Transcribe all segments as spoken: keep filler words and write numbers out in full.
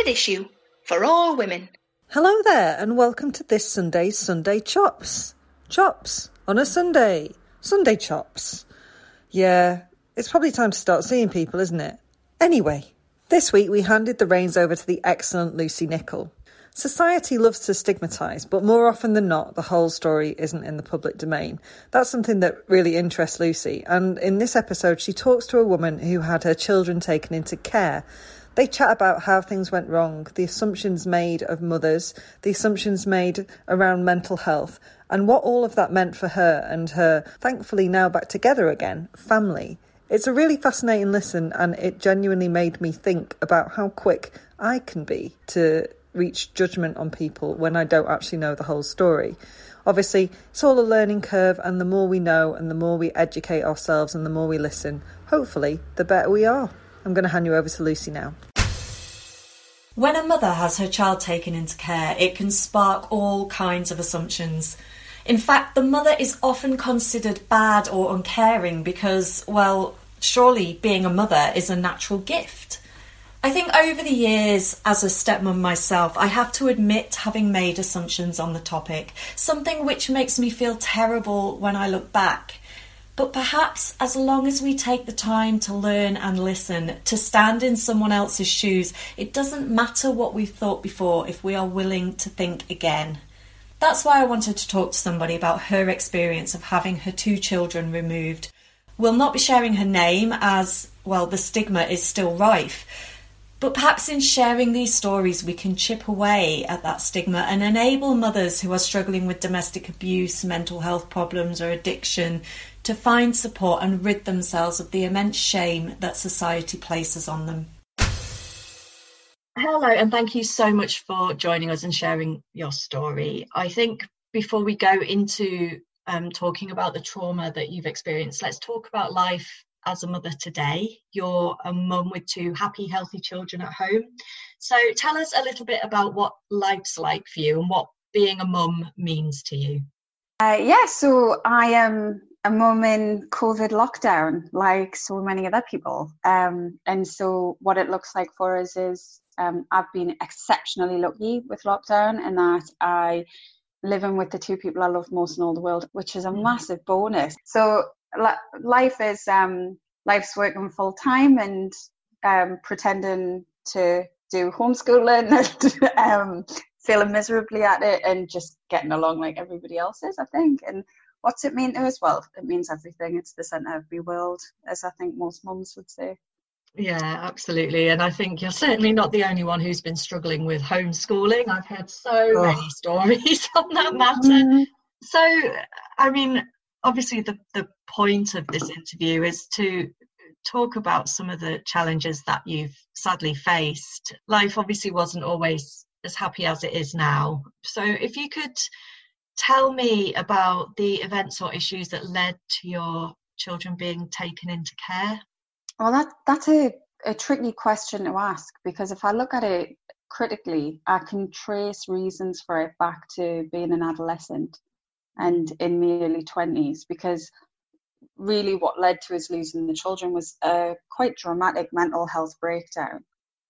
standard issue for all women. Hello there, and welcome to this Sunday's Sunday Chops. Chops on a Sunday. Sunday Chops. Yeah, it's probably time to start seeing people, isn't it? Anyway, this week we handed the reins over to the excellent Lucy Nichol. Society loves to stigmatise, but more often than not, the whole story isn't in the public domain. That's something that really interests Lucy, and in this episode she talks to a woman who had her children taken into care. They chat about how things went wrong, the assumptions made of mothers, the assumptions made around mental health, and what all of that meant for her and her, thankfully now back together again, family. It's a really fascinating listen, and it genuinely made me think about how quick I can be to reach judgment on people when I don't actually know the whole story. Obviously, it's all a learning curve, and the more we know and the more we educate ourselves and the more we listen, hopefully, the better we are. I'm going to hand you over to Lucy now. When a mother has her child taken into care, it can spark all kinds of assumptions. In fact, the mother is often considered bad or uncaring because, well, surely being a mother is a natural gift. I think over the years, as a stepmom myself, I have to admit having made assumptions on the topic, something which makes me feel terrible when I look back. But perhaps as long as we take the time to learn and listen, to stand in someone else's shoes, it doesn't matter what we've thought before if we are willing to think again. That's why I wanted to talk to somebody about her experience of having her two children removed. We'll not be sharing her name as, well, the stigma is still rife. But perhaps in sharing these stories, we can chip away at that stigma and enable mothers who are struggling with domestic abuse, mental health problems or addiction to find support and rid themselves of the immense shame that society places on them. Hello, and thank you so much for joining us and sharing your story. I think before we go into um, talking about the trauma that you've experienced, let's talk about life as a mother today. You're a mum with two happy, healthy children at home. So tell us a little bit about what life's like for you and what being a mum means to you. Uh, yeah, so I am... Um... a mum in COVID lockdown, like so many other people. Um, and so what it looks like for us is um, I've been exceptionally lucky with lockdown in that I live in with the two people I love most in all the world, which is a massive bonus. So li- life is, um, life's working full time and um, pretending to do homeschooling and um, failing miserably at it and just getting along like everybody else is, I think. And what's it mean to us? Well, it means everything. It's the centre of the world, as I think most mums would say. Yeah, absolutely. And I think you're certainly not the only one who's been struggling with homeschooling. I've heard so oh. many stories on that matter. Mm-hmm. So, I mean, obviously the, the point of this interview is to talk about some of the challenges that you've sadly faced. Life obviously wasn't always as happy as it is now. So if you could tell me about the events or issues that led to your children being taken into care. Well, that, that's a, a tricky question to ask, because if I look at it critically, I can trace reasons for it back to being an adolescent and in the early twenties, because really what led to us losing the children was a quite dramatic mental health breakdown.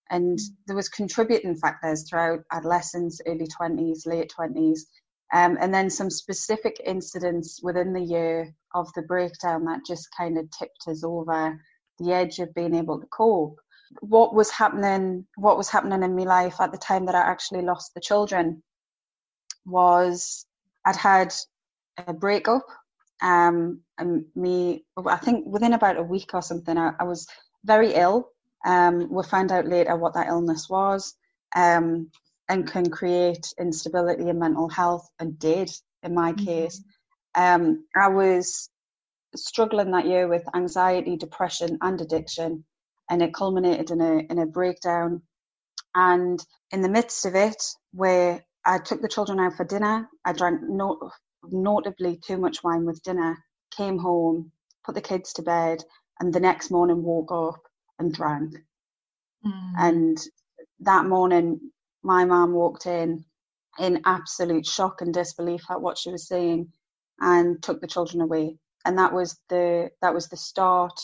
And there was contributing factors throughout adolescence, early twenties, late twenties, Um, and then some specific incidents within the year of the breakdown that just kind of tipped us over the edge of being able to cope. What was happening, what was happening in my life at the time that I actually lost the children was I'd had a breakup. Um, and me, I think within about a week or something, I, I was very ill. Um, we'll find out later what that illness was. Um, and can create instability in mental health, and did in my case. Um, I was struggling that year with anxiety, depression and addiction, and it culminated in a in a breakdown. And in the midst of it, where I took the children out for dinner, I drank not, notably too much wine with dinner, came home, put the kids to bed, and the next morning woke up and drank. Mm. And that morning, my mum walked in in absolute shock and disbelief at what she was seeing, and took the children away. And that was the that was the start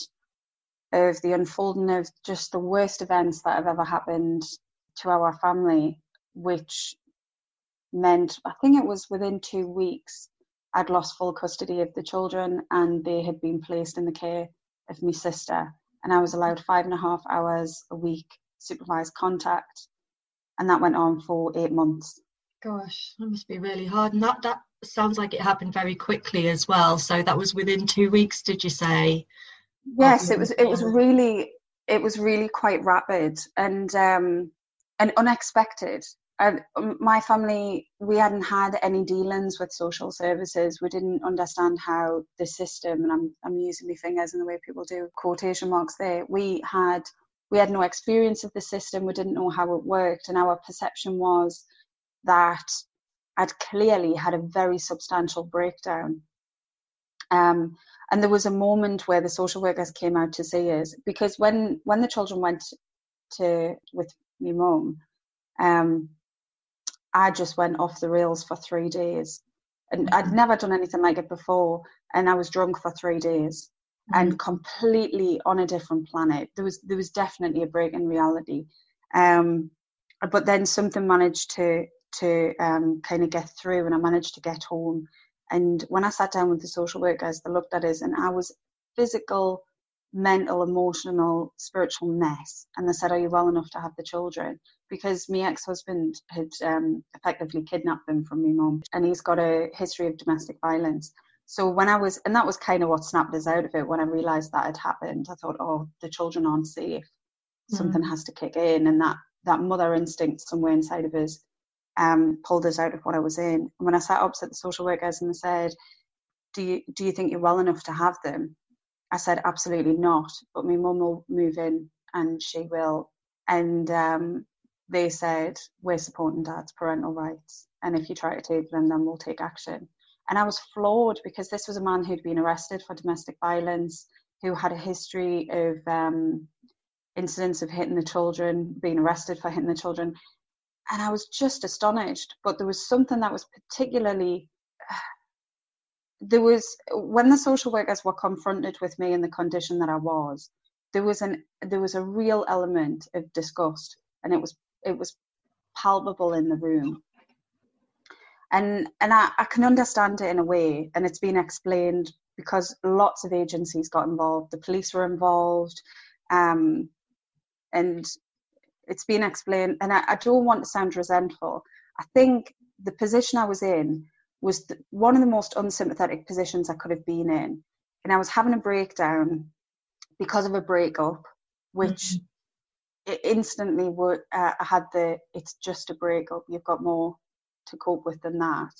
of the unfolding of just the worst events that have ever happened to our family, which meant, I think it was within two weeks, I'd lost full custody of the children and they had been placed in the care of my sister. And I was allowed five and a half hours a week supervised contact. And that went on for eight months. Gosh, that must be really hard. And that, that sounds like it happened very quickly as well. So that was within two weeks, did you say? Yes, it was it was really it was really quite rapid and um, and unexpected. I, my family, we hadn't had any dealings with social services. We didn't understand how the system, and I'm I'm using my fingers in the way people do quotation marks there. We had we had no experience of the system. We didn't know how it worked, and our perception was that I'd clearly had a very substantial breakdown. Um, and there was a moment where the social workers came out to see us, because when, when the children went to with my mum, um, I just went off the rails for three days. And I'd never done anything like it before, and I was drunk for three days mm-hmm. and completely on a different planet. There was there was definitely a break in reality. Um, but then something managed to to um, kind of get through, and I managed to get home. And when I sat down with the social workers, they looked at us, and I was physical, mental, emotional, spiritual mess. And they said, "Are you well enough to have the children?" Because my ex-husband had um, effectively kidnapped them from my mum, and he's got a history of domestic violence. So when I was, and that was kind of what snapped us out of it. When I realised that had happened, I thought, "Oh, the children aren't safe. Something mm-hmm. has to kick in," and that that mother instinct somewhere inside of us. Um, pulled us out of what I was in. And when I sat opposite the social workers and they said, do you do you think you're well enough to have them? I said, absolutely not, but my mum will move in and she will. And um, they said, we're supporting dad's parental rights, and if you try to take them, then we'll take action. And I was floored, because this was a man who'd been arrested for domestic violence, who had a history of um, incidents of hitting the children, being arrested for hitting the children. And I was just astonished. But there was something that was particularly, there was, when the social workers were confronted with me in the condition that I was, there was an there was a real element of disgust, and it was it was palpable in the room. And and I, I can understand it in a way, and it's been explained because lots of agencies got involved. The police were involved, um, and it's been explained, and I, I don't want to sound resentful. I think the position I was in was the, one of the most unsympathetic positions I could have been in. And I was having a breakdown because of a breakup, which mm-hmm. it instantly would, uh, I had the, it's just a breakup, you've got more to cope with than that.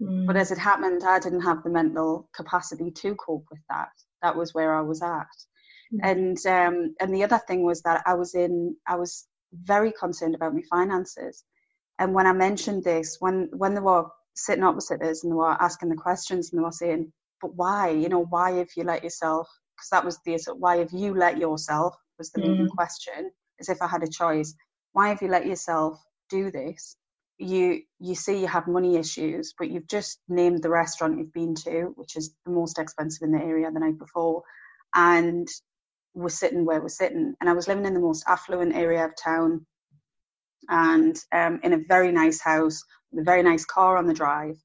Mm-hmm. But as it happened, I didn't have the mental capacity to cope with that. That was where I was at. Mm-hmm. And um, and the other thing was that I was in, I was, very concerned about my finances. And when I mentioned this, when when they were sitting opposite us and they were asking the questions and they were saying, but why, you know, why have you let yourself, because that was the, why have you let yourself was the leading mm. question, as if I had a choice. Why have you let yourself do this? You you see you have money issues, but you've just named the restaurant you've been to, which is the most expensive in the area the night before, and we're sitting where we're sitting. And I was living in the most affluent area of town, and um, in a very nice house with a very nice car on the drive.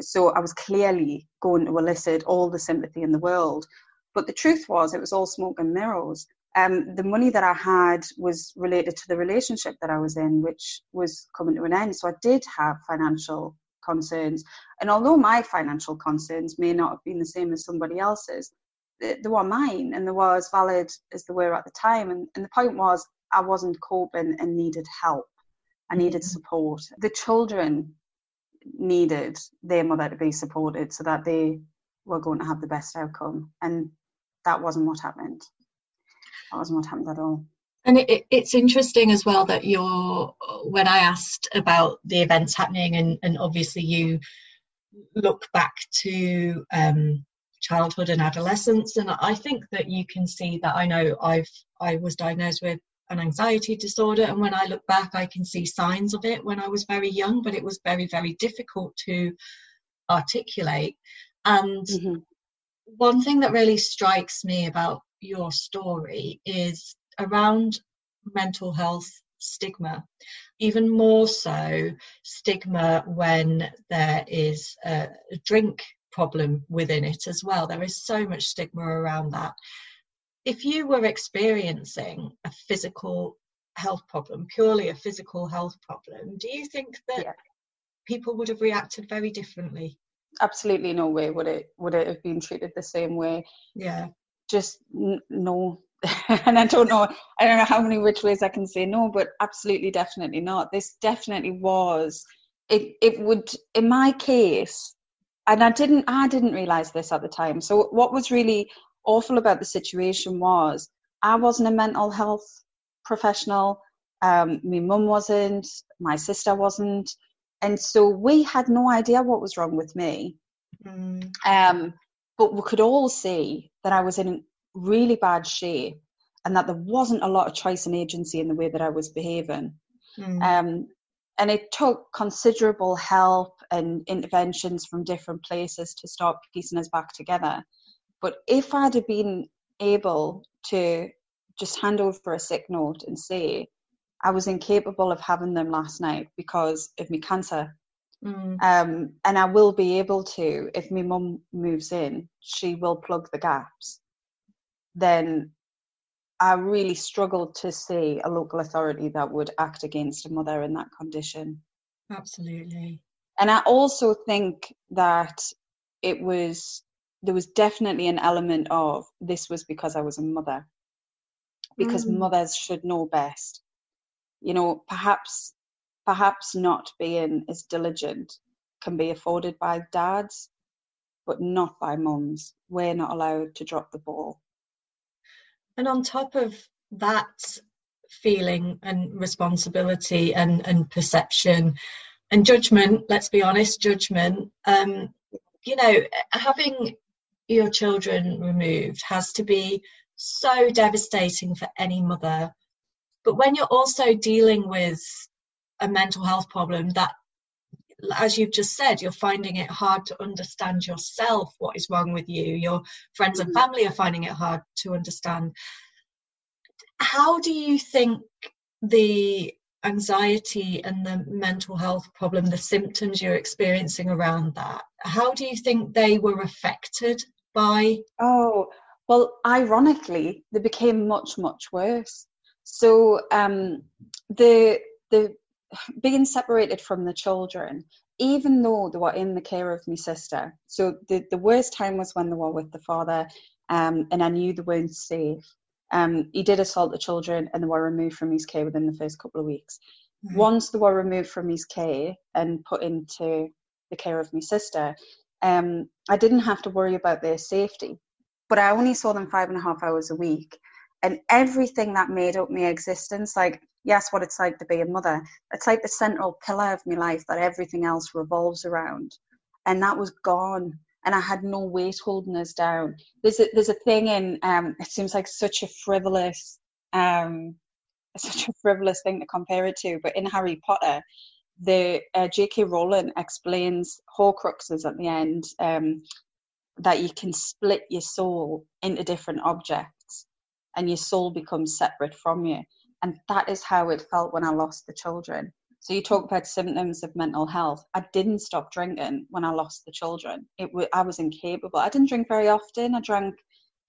So I was clearly going to elicit all the sympathy in the world. But the truth was, it was all smoke and mirrors. Um, the money that I had was related to the relationship that I was in, which was coming to an end. So I did have financial concerns. And although my financial concerns may not have been the same as somebody else's, they were mine, and they were as valid as they were at the time. And, and the point was, I wasn't coping and needed help. I needed mm-hmm. support. The children needed their mother to be supported so that they were going to have the best outcome. And that wasn't what happened. That wasn't what happened at all. And it, it, it's interesting as well that you're, when I asked about the events happening, and, and obviously you look back to um, childhood and adolescence, and I think that you can see that. I know I've I was diagnosed with an anxiety disorder, and when I look back I can see signs of it when I was very young, but it was very very difficult to articulate. And mm-hmm. one thing that really strikes me about your story is around mental health stigma, even more so stigma when there is a drink problem within it as well. There is so much stigma around that. If you were experiencing a physical health problem, purely a physical health problem, do you think that yeah. people would have reacted very differently? Absolutely no way would it would it have been treated the same way. Yeah, just n- no. And I don't know I don't know how many which ways I can say no, but absolutely definitely not. This definitely was it it would, in my case, and I didn't I didn't realise this at the time. So what was really awful about the situation was I wasn't a mental health professional, um, my mum wasn't, my sister wasn't, and so we had no idea what was wrong with me. Mm. Um, but we could all see that I was in really bad shape and that there wasn't a lot of choice and agency in the way that I was behaving. Mm. Um, and it took considerable help and interventions from different places to start piecing us back together. But if I'd have been able to just hand over a sick note and say, I was incapable of having them last night because of my cancer. Mm. Um, and I will be able to, if my mum moves in, she will plug the gaps. Then I really struggled to see a local authority that would act against a mother in that condition. Absolutely. And I also think that it was, there was definitely an element of this was because I was a mother. Because mm. mothers should know best. You know, perhaps perhaps not being as diligent can be afforded by dads, but not by mums. We're not allowed to drop the ball. And on top of that feeling and responsibility and, and perception and judgment, let's be honest, judgment, um, you know, having your children removed has to be so devastating for any mother. But when you're also dealing with a mental health problem that, as you've just said, you're finding it hard to understand yourself, what is wrong with you, your friends and family are finding it hard to understand. How do you think the anxiety and the mental health problem, the symptoms you're experiencing around that, how do you think they were affected by? Oh, well, ironically, they became much, much worse. So um, the the being separated from the children, even though they were in the care of my sister. So the, the worst time was when they were with the father, um, and I knew they weren't safe. Um, he did assault the children and they were removed from his care within the first couple of weeks. Mm-hmm. Once they were removed from his care and put into the care of my sister, um, I didn't have to worry about their safety. But I only saw them five and a half hours a week. And everything that made up my existence, like, yes, what it's like to be a mother, it's like the central pillar of my life that everything else revolves around. And that was gone. And I had no weight holding us down. There's a, there's a thing in, um, it seems like such a frivolous, um, such a frivolous thing to compare it to. But in Harry Potter, the uh, J K Rowling explains Horcruxes at the end, um, that you can split your soul into different objects and your soul becomes separate from you. And that is how it felt when I lost the children. So you talk about symptoms of mental health. I didn't stop drinking when I lost the children. It was, I was incapable. I didn't drink very often. I drank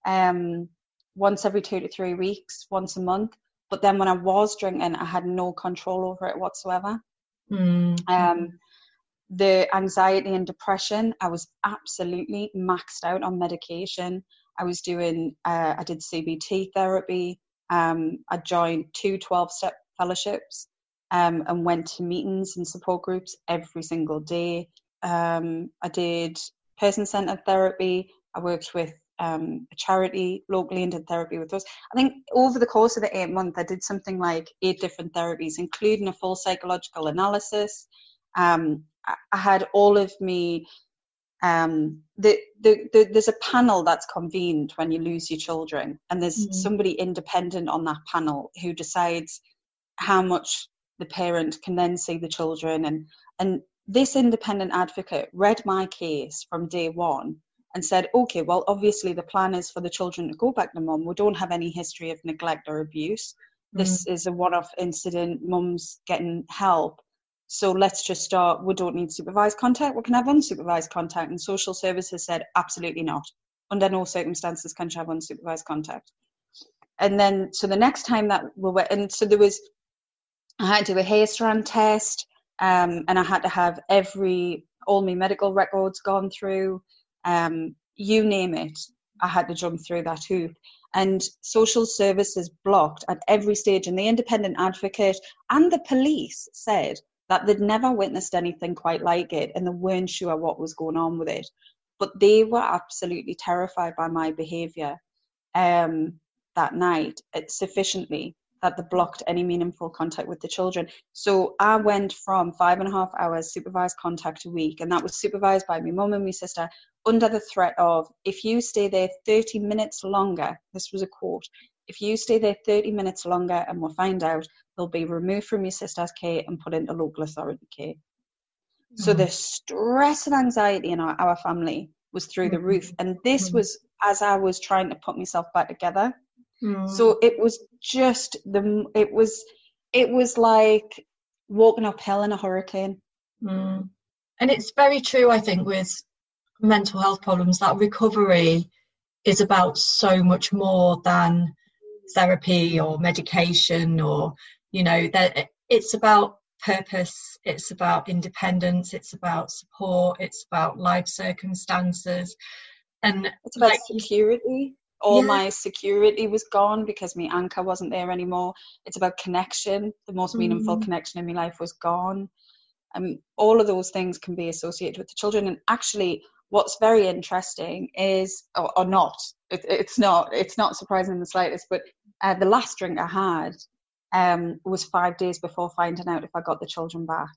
um, once every two to three weeks, once a month. But then when I was drinking, I had no control over it whatsoever. Mm. Um, the anxiety and depression, I was absolutely maxed out on medication. I was doing, uh, I did C B T therapy. Um, I joined two twelve-step fellowships um, and went to meetings and support groups every single day. Um, I did person-centered therapy. I worked with um, a charity locally and did therapy with those. I think over the course of the eight months, I did something like eight different therapies, including a full psychological analysis. Um, I had all of me. Um, the, the, the, there's a panel that's convened when you lose your children, and there's mm-hmm. somebody independent on that panel who decides how much the parent can then see the children. And and this independent advocate read my case from day one and said, okay, well, obviously the plan is for the children to go back to mum. We don't have any history of neglect or abuse. this mm. is a one-off incident, mum's getting help, so let's just start, we don't need supervised contact, we can have unsupervised contact. And social services said, absolutely not. Under no circumstances can you have unsupervised contact. And then, so the next time that we were, and so there was, I had to do a hair strand test, um, and I had to have every, all my medical records gone through, um, you name it, I had to jump through that hoop. And social services blocked at every stage, and the independent advocate and the police said that they'd never witnessed anything quite like it, and they weren't sure what was going on with it. But they were absolutely terrified by my behaviour um, that night, it, sufficiently that they blocked any meaningful contact with the children. So I went from five and a half hours supervised contact a week, and that was supervised by my mum and my sister, under the threat of, if you stay there thirty minutes longer, this was a quote, if you stay there thirty minutes longer and we'll find out, they'll be removed from your sister's care and put into local authority care. Mm-hmm. So the stress and anxiety in our, our family was through mm-hmm. the roof. And this mm-hmm. was as I was trying to put myself back together. Mm. So it was just the it was it was like walking uphill in a hurricane. Mm. And it's very true, I think, with mental health problems, that recovery is about so much more than therapy or medication, or you know, that it's about purpose, it's about independence, it's about support, it's about life circumstances, and it's about like, security. All yeah. my security was gone because my anchor wasn't there anymore. It's about connection. The most meaningful mm. connection in my life was gone. Um, all of those things can be associated with the children. And actually, what's very interesting is, or, or not, it, it's not, it's not surprising in the slightest, but uh, the last drink I had um, was five days before finding out if I got the children back,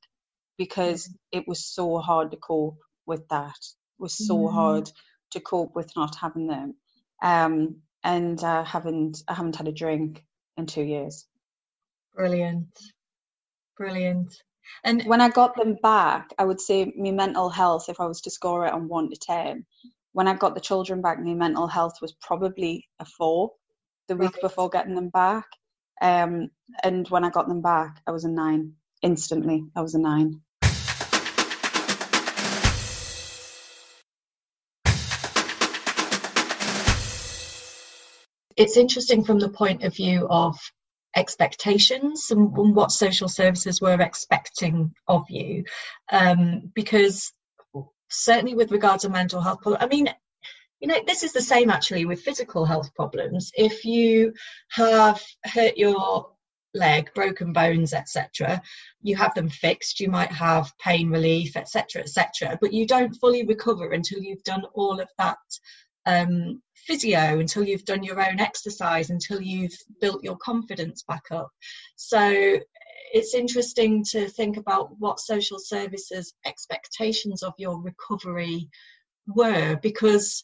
because it was so hard to cope with that. It was so mm. hard to cope with not having them. Um, and I uh, haven't I haven't had a drink in two years. Brilliant, brilliant. And when I got them back, I would say my mental health, if I was to score it on one to ten, when I got the children back, my mental health was probably a four the week right. before getting them back. Um, and when I got them back, I was a nine instantly. I was a nine. It's interesting from the point of view of expectations and, and what social services were expecting of you, um, because certainly with regards to mental health problems, I mean, you know, this is the same actually with physical health problems. If you have hurt your leg, broken bones, et cetera, you have them fixed, you might have pain relief, et cetera, et cetera, but you don't fully recover until you've done all of that um physio, until you've done your own exercise, until you've built your confidence back up. So it's interesting to think about what social services expectations of your recovery were, because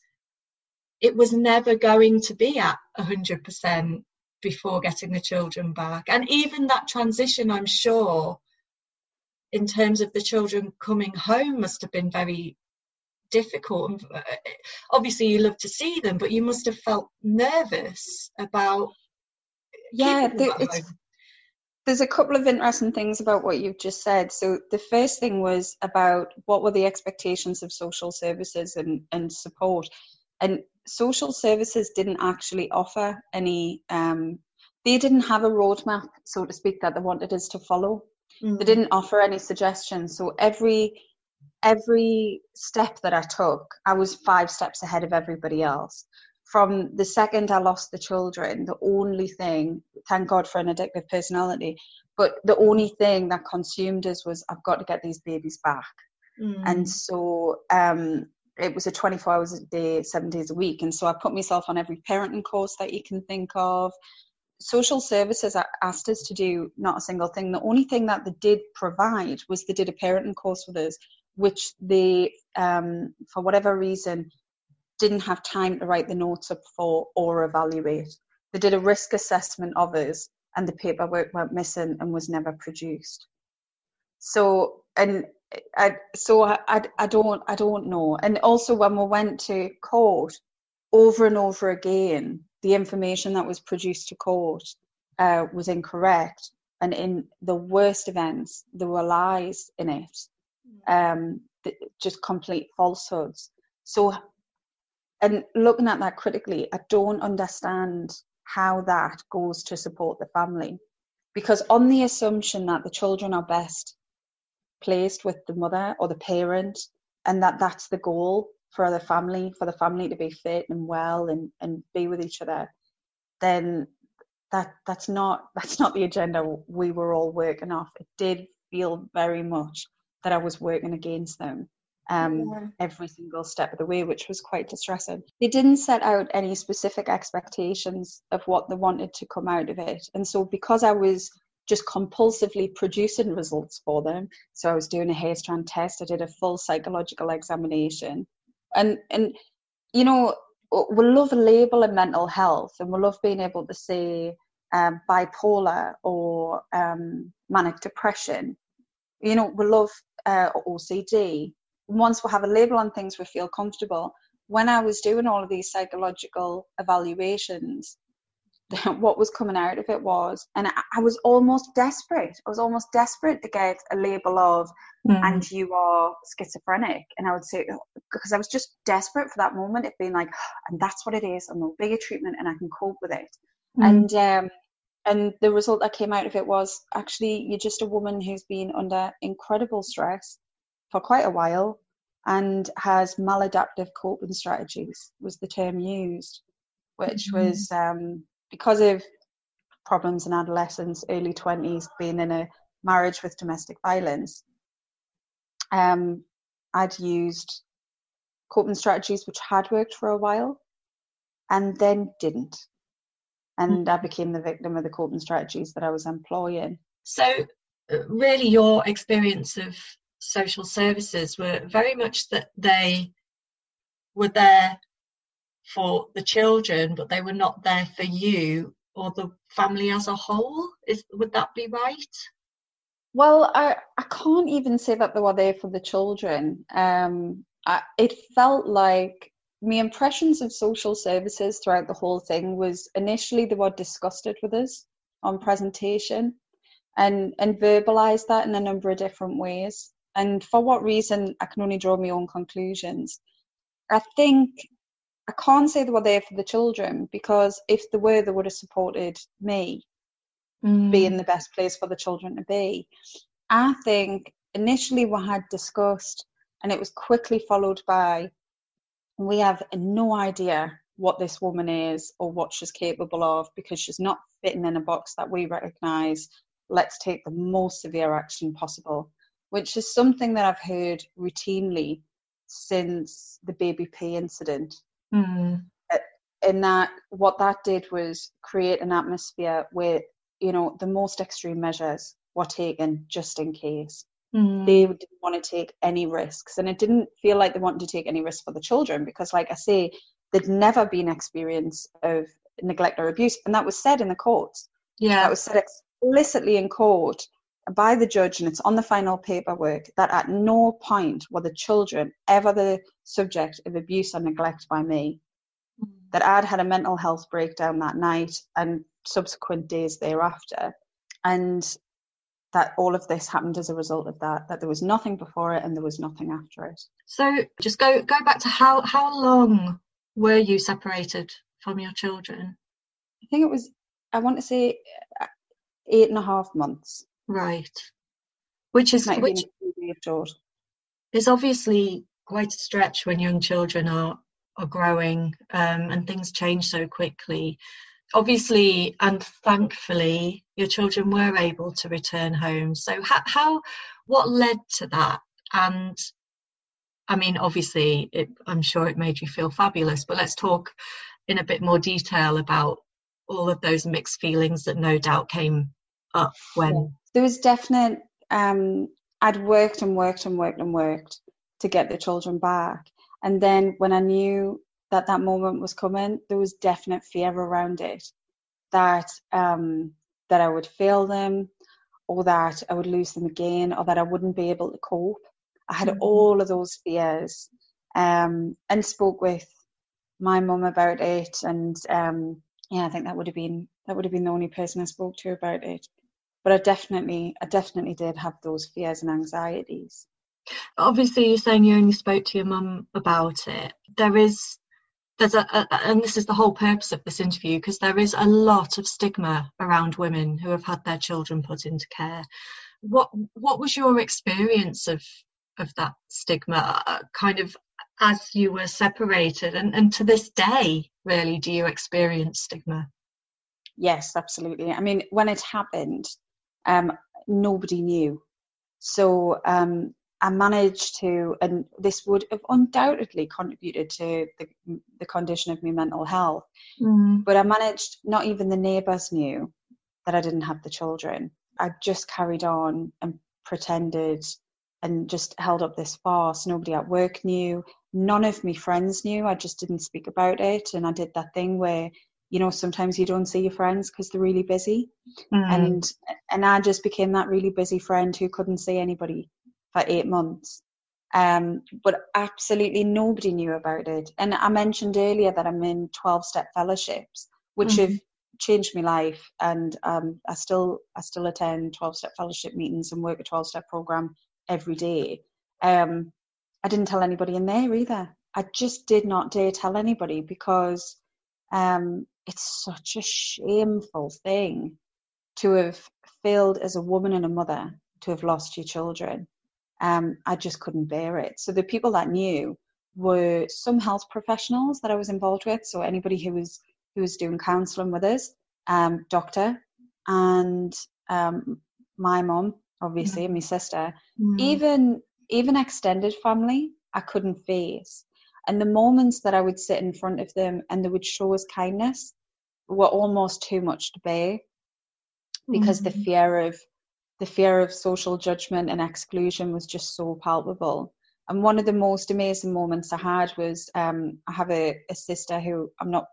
it was never going to be at one hundred percent before getting the children back. And even that transition, I'm sure, in terms of the children coming home, must have been very difficult. Obviously you love to see them, but you must have felt nervous about yeah the, it's, there's a couple of interesting things about what you've just said. So the first thing was about what were the expectations of social services and, and support, and social services didn't actually offer any um they didn't have a roadmap, so to speak, that they wanted us to follow. Mm. They didn't offer any suggestions, so every Every step that I took, I was five steps ahead of everybody else. From the second I lost the children, the only thing, thank God for an addictive personality, but the only thing that consumed us was, I've got to get these babies back. Mm. And so um, it was a twenty-four hours a day, seven days a week. And so I put myself on every parenting course that you can think of. Social services asked us to do not a single thing. The only thing that they did provide was they did a parenting course with us, which they, um, for whatever reason, didn't have time to write the notes up for or evaluate. They did a risk assessment of us, and the paperwork went missing and was never produced. So, and I, so I, I, I don't, I don't know. And also, when we went to court, over and over again, the information that was produced to court uh, was incorrect, and in the worst events there were lies in it, um, just complete falsehoods. So, and looking at that critically, I don't understand how that goes to support the family, because on the assumption that the children are best placed with the mother or the parent, and that that's the goal for the family, for the family to be fit and well and, and be with each other, then that that's not that's not the agenda we were all working off. It did feel very much that I was working against them um, yeah. every single step of the way, which was quite distressing. They didn't set out any specific expectations of what they wanted to come out of it. And so because I was just compulsively producing results for them, so I was doing a hair strand test, I did a full psychological examination, and and you know, we love a label in mental health, and we love being able to say um, bipolar or um, manic depression, you know, we love uh, O C D. Once we have a label on things, we feel comfortable. When I was doing all of these psychological evaluations, what was coming out of it was, and I was almost desperate. I was almost desperate to get a label of, mm. and you are schizophrenic. And I would say, because I was just desperate for that moment of being like, and that's what it is, and there'll be a treatment and I can cope with it. Mm. And um, and the result that came out of it was, actually, you're just a woman who's been under incredible stress for quite a while and has maladaptive coping strategies, was the term used, which mm-hmm. was... Um, because of problems in adolescence, early twenties, being in a marriage with domestic violence, um, I'd used coping strategies which had worked for a while and then didn't. And I became the victim of the coping strategies that I was employing. So really your experience of social services were very much that they were there for the children, but they were not there for you or the family as a whole. Is would that be right? Well, I, I can't even say that they were there for the children. Um, I, it felt like my impressions of social services throughout the whole thing was, initially they were disgusted with us on presentation and, and verbalised that in a number of different ways. And for what reason, I can only draw my own conclusions. I think... I can't say they were there for the children, because if they were, they would have supported me mm. being the best place for the children to be. I think initially we had discussed, and it was quickly followed by, we have no idea what this woman is or what she's capable of, because she's not fitting in a box that we recognise. Let's take the most severe action possible, which is something that I've heard routinely since the Baby Pea incident. Mm. And that what that did was create an atmosphere where, you know, the most extreme measures were taken just in case. Mm. They didn't want to take any risks, and it didn't feel like they wanted to take any risks for the children, because like I say, there'd never been experience of neglect or abuse, and that was said in the court. Yeah, that was said explicitly in court by the judge, and it's on the final paperwork, that at no point were the children ever the subject of abuse or neglect by me. Mm. That I'd had a mental health breakdown that night and subsequent days thereafter, and that all of this happened as a result of that, that there was nothing before it and there was nothing after it. So just go go back to how, how long were you separated from your children? I think it was, I want to say eight and a half months. Right, which is which is obviously quite a stretch when young children are are growing um, and things change so quickly. Obviously, and thankfully, your children were able to return home. So, how, how what led to that? And I mean, obviously, it, I'm sure it made you feel fabulous. But let's talk in a bit more detail about all of those mixed feelings that no doubt came up when. There was definite, um, I'd worked and worked and worked and worked to get the children back. And then when I knew that that moment was coming, there was definite fear around it, that um, that I would fail them, or that I would lose them again, or that I wouldn't be able to cope. I had mm-hmm. all of those fears, um, and spoke with my mum about it, and um, yeah, I think that would have been that would have been the only person I spoke to about it. But I definitely, I definitely did have those fears and anxieties. Obviously, you're saying you only spoke to your mum about it. There is, there's a, a and this is the whole purpose of this interview, because there is a lot of stigma around women who have had their children put into care. What what was your experience of of that stigma, uh, kind of as you were separated, and, and to this day, really, do you experience stigma? Yes, absolutely. I mean, when it happened, um, nobody knew. So um, I managed to, and this would have undoubtedly contributed to the, the condition of my mental health, mm. but I managed, not even the neighbours knew that I didn't have the children. I just carried on and pretended and just held up this farce. Nobody at work knew. None of my friends knew. I just didn't speak about it. And I did that thing where, you know, sometimes you don't see your friends because they're really busy. Mm. And and I just became that really busy friend who couldn't see anybody for eight months. Um, but absolutely nobody knew about it. And I mentioned earlier that I'm in twelve-step fellowships, which mm. have changed my life, and um, I still I still attend twelve-step fellowship meetings and work a twelve-step program every day. Um, I didn't tell anybody in there either. I just did not dare tell anybody, because um, it's such a shameful thing to have failed as a woman and a mother, to have lost your children. Um, I just couldn't bear it. So the people that knew were some health professionals that I was involved with, so anybody who was who was doing counselling with us, um, doctor, and um, my mum, obviously, yeah. and my sister. Mm. Even even extended family, I couldn't face. And the moments that I would sit in front of them and they would show us kindness were almost too much to bear, because mm. the fear of the fear of social judgment and exclusion was just so palpable. And one of the most amazing moments I had was um, I have a, a sister who I'm not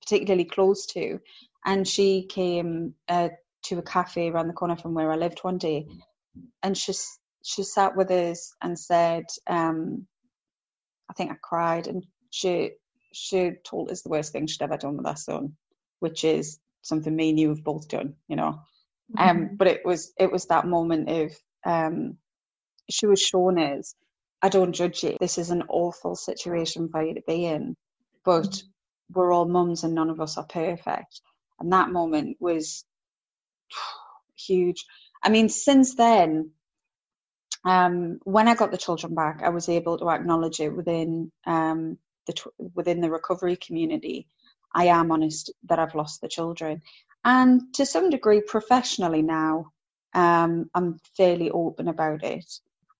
particularly close to, and she came uh, to a cafe around the corner from where I lived one day, and she she sat with us and said, um, I think I cried, and she she told us the worst thing she'd ever done with her son, which is something me and you have both done, you know. Mm-hmm. Um, but it was it was that moment of um, she was shown us, I don't judge you. This is an awful situation for you to be in, but. Mm-hmm. We're all mums and none of us are perfect. And that moment was huge. I mean, since then, um, when I got the children back, I was able to acknowledge it within um, the tw- within the recovery community. I am honest that I've lost the children. And to some degree, professionally now, um, I'm fairly open about it.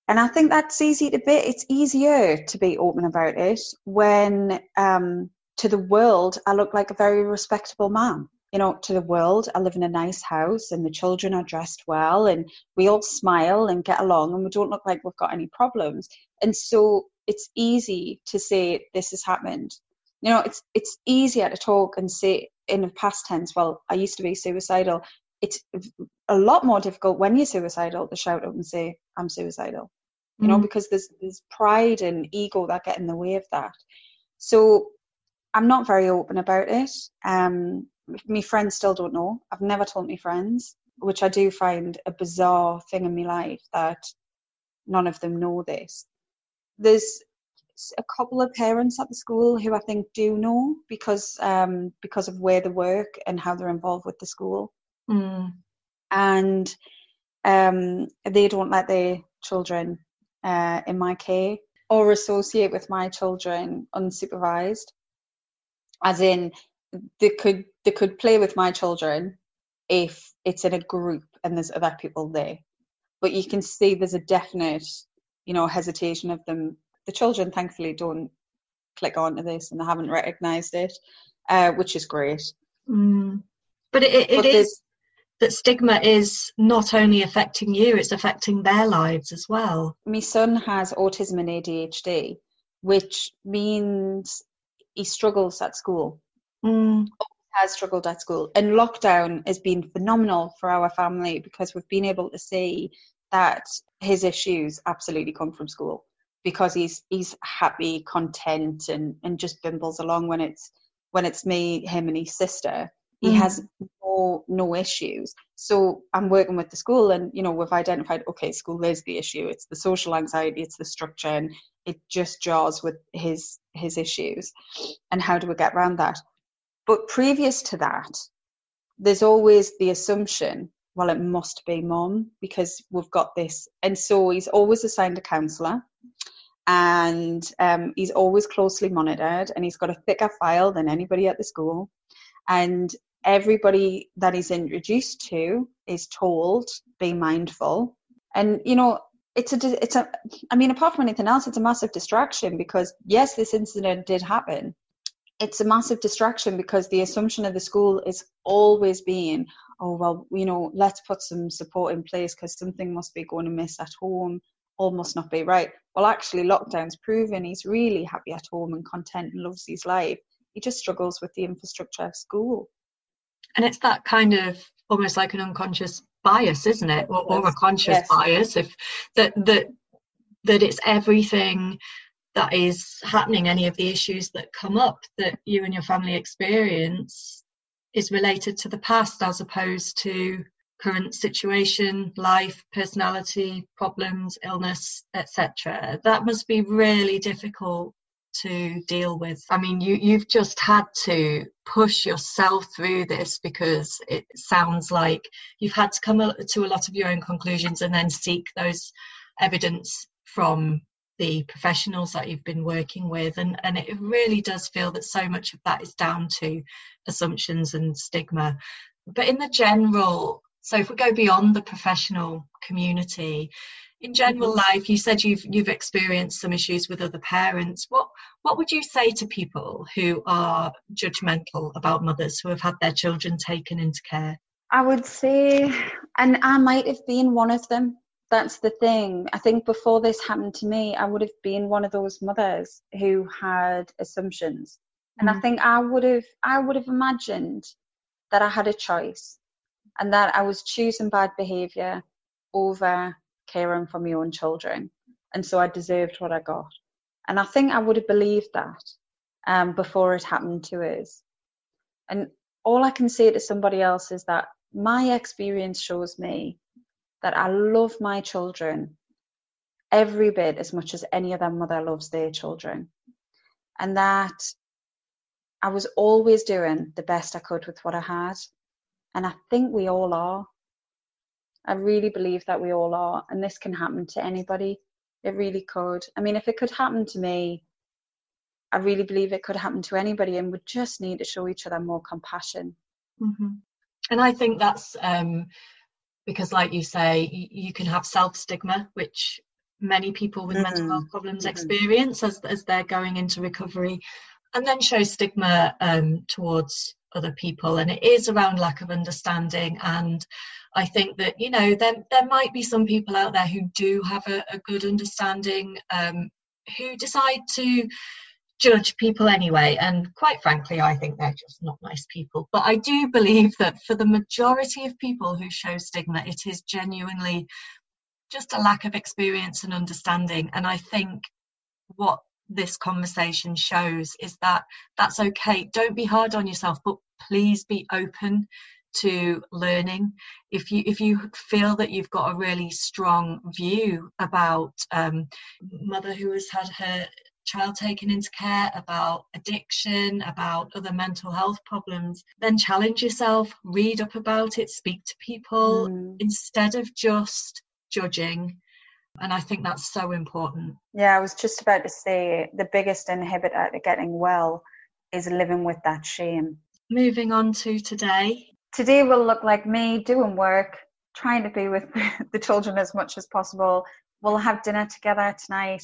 And I think that's easy to be. It's easier to be open about it when... Um, to the world, I look like a very respectable mum. You know, to the world, I live in a nice house and the children are dressed well and we all smile and get along and we don't look like we've got any problems. And so it's easy to say this has happened. You know, it's it's easier to talk and say in the past tense, well, I used to be suicidal. It's a lot more difficult when you're suicidal to shout up and say, I'm suicidal. Mm-hmm. You know, because there's there's pride and ego that get in the way of that. So I'm not very open about it. Um, my friends still don't know. I've never told my friends, which I do find a bizarre thing in my life that none of them know this. There's a couple of parents at the school who I think do know because um, because of where they work and how they're involved with the school. Mm. And um, they don't let their children uh, in my care or associate with my children unsupervised. As in, they could they could play with my children if it's in a group and there's other people there. But you can see there's a definite, you know, hesitation of them. The children, thankfully, don't click onto this and they haven't recognised it, uh, which is great. Mm. But it, it, but it is that stigma is not only affecting you, it's affecting their lives as well. My son has autism and A D H D, which means... he struggles at school, mm. has struggled at school. And lockdown has been phenomenal for our family because we've been able to see that his issues absolutely come from school, because he's he's happy, content, and, and just bimbles along when it's when it's me, him and his sister, he mm-hmm. has no no issues. So I'm working with the school, and you know, we've identified, okay, school is the issue, it's the social anxiety, it's the structure, and it just jars with his his issues, and how do we get around that? But previous to that, there's always the assumption, well, it must be mum because we've got this. And so he's always assigned a counsellor, and um, he's always closely monitored, and he's got a thicker file than anybody at the school. And everybody that he's introduced to is told, be mindful. And, you know, it's a, it's a, I mean, apart from anything else, it's a massive distraction because, yes, this incident did happen. It's a massive distraction because the assumption of the school is always being, oh, well, you know, let's put some support in place because something must be going amiss at home. All must not be right. Well, actually, lockdown's proven he's really happy at home and content and loves his life. He just struggles with the infrastructure of school. And it's that kind of almost like an unconscious bias, isn't it? Or, or a conscious yes. bias, if that that that it's everything that is happening, any of the issues that come up that you and your family experience is related to the past as opposed to current situation, life, personality, problems, illness, et cetera. That must be really difficult to deal with. I mean, you, you've just had to push yourself through this because it sounds like you've had to come to a lot of your own conclusions and then seek those evidence from the professionals that you've been working with. And, and it really does feel that so much of that is down to assumptions and stigma. But in the general, so if we go beyond the professional community, in general life, you said you've you've experienced some issues with other parents. What what would you say to people who are judgmental about mothers who have had their children taken into care? I would say, and I might have been one of them. That's the thing. I think before this happened to me, I would have been one of those mothers who had assumptions. And mm. I think I would have I would have imagined that I had a choice, and that I was choosing bad behaviour over caring for my own children, and so I deserved what I got. And I think I would have believed that um, before it happened to us. And all I can say to somebody else is that my experience shows me that I love my children every bit as much as any other mother loves their children, and that I was always doing the best I could with what I had. And I think we all are. I really believe that we all are. And this can happen to anybody. It really could. I mean, if it could happen to me, I really believe it could happen to anybody. And we just need to show each other more compassion. Mm-hmm. And I think that's um, because, like you say, you, you can have self-stigma, which many people with mm-hmm. mental health problems mm-hmm. experience as, as they're going into recovery, and then show stigma um, towards other people. And it is around lack of understanding. And I think that, you know, there there might be some people out there who do have a, a good understanding, um, who decide to judge people anyway. And quite frankly, I think they're just not nice people. But I do believe that for the majority of people who show stigma, it is genuinely just a lack of experience and understanding. And I think what this conversation shows is that that's okay. Don't be hard on yourself, but please be open to learning. If you if you feel that you've got a really strong view about um, mother who has had her child taken into care, about addiction, about other mental health problems, then challenge yourself, read up about it, speak to people mm. instead of just judging. And I think that's so important. Yeah, I was just about to say the biggest inhibitor to getting well is living with that shame. Moving on to today. Today will look like me doing work, trying to be with the children as much as possible. We'll have dinner together tonight,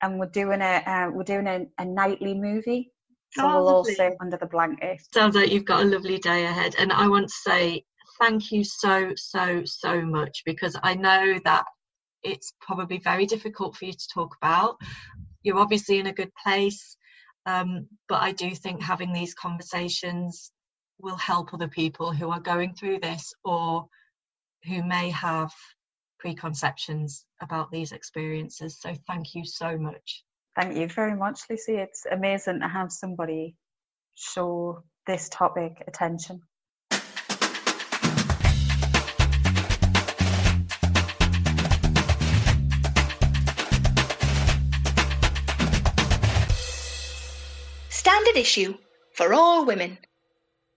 and we're doing a uh, we're doing a, a nightly movie. So oh, we'll lovely. all sit under the blanket. Sounds like you've got a lovely day ahead. And I want to say thank you so, so, so much, because I know that it's probably very difficult for you to talk about. You're obviously in a good place, um, but I do think having these conversations will help other people who are going through this or who may have preconceptions about these experiences. So thank you so much. Thank you very much, Lucy. It's amazing to have somebody show this topic attention. Standard issue for all women.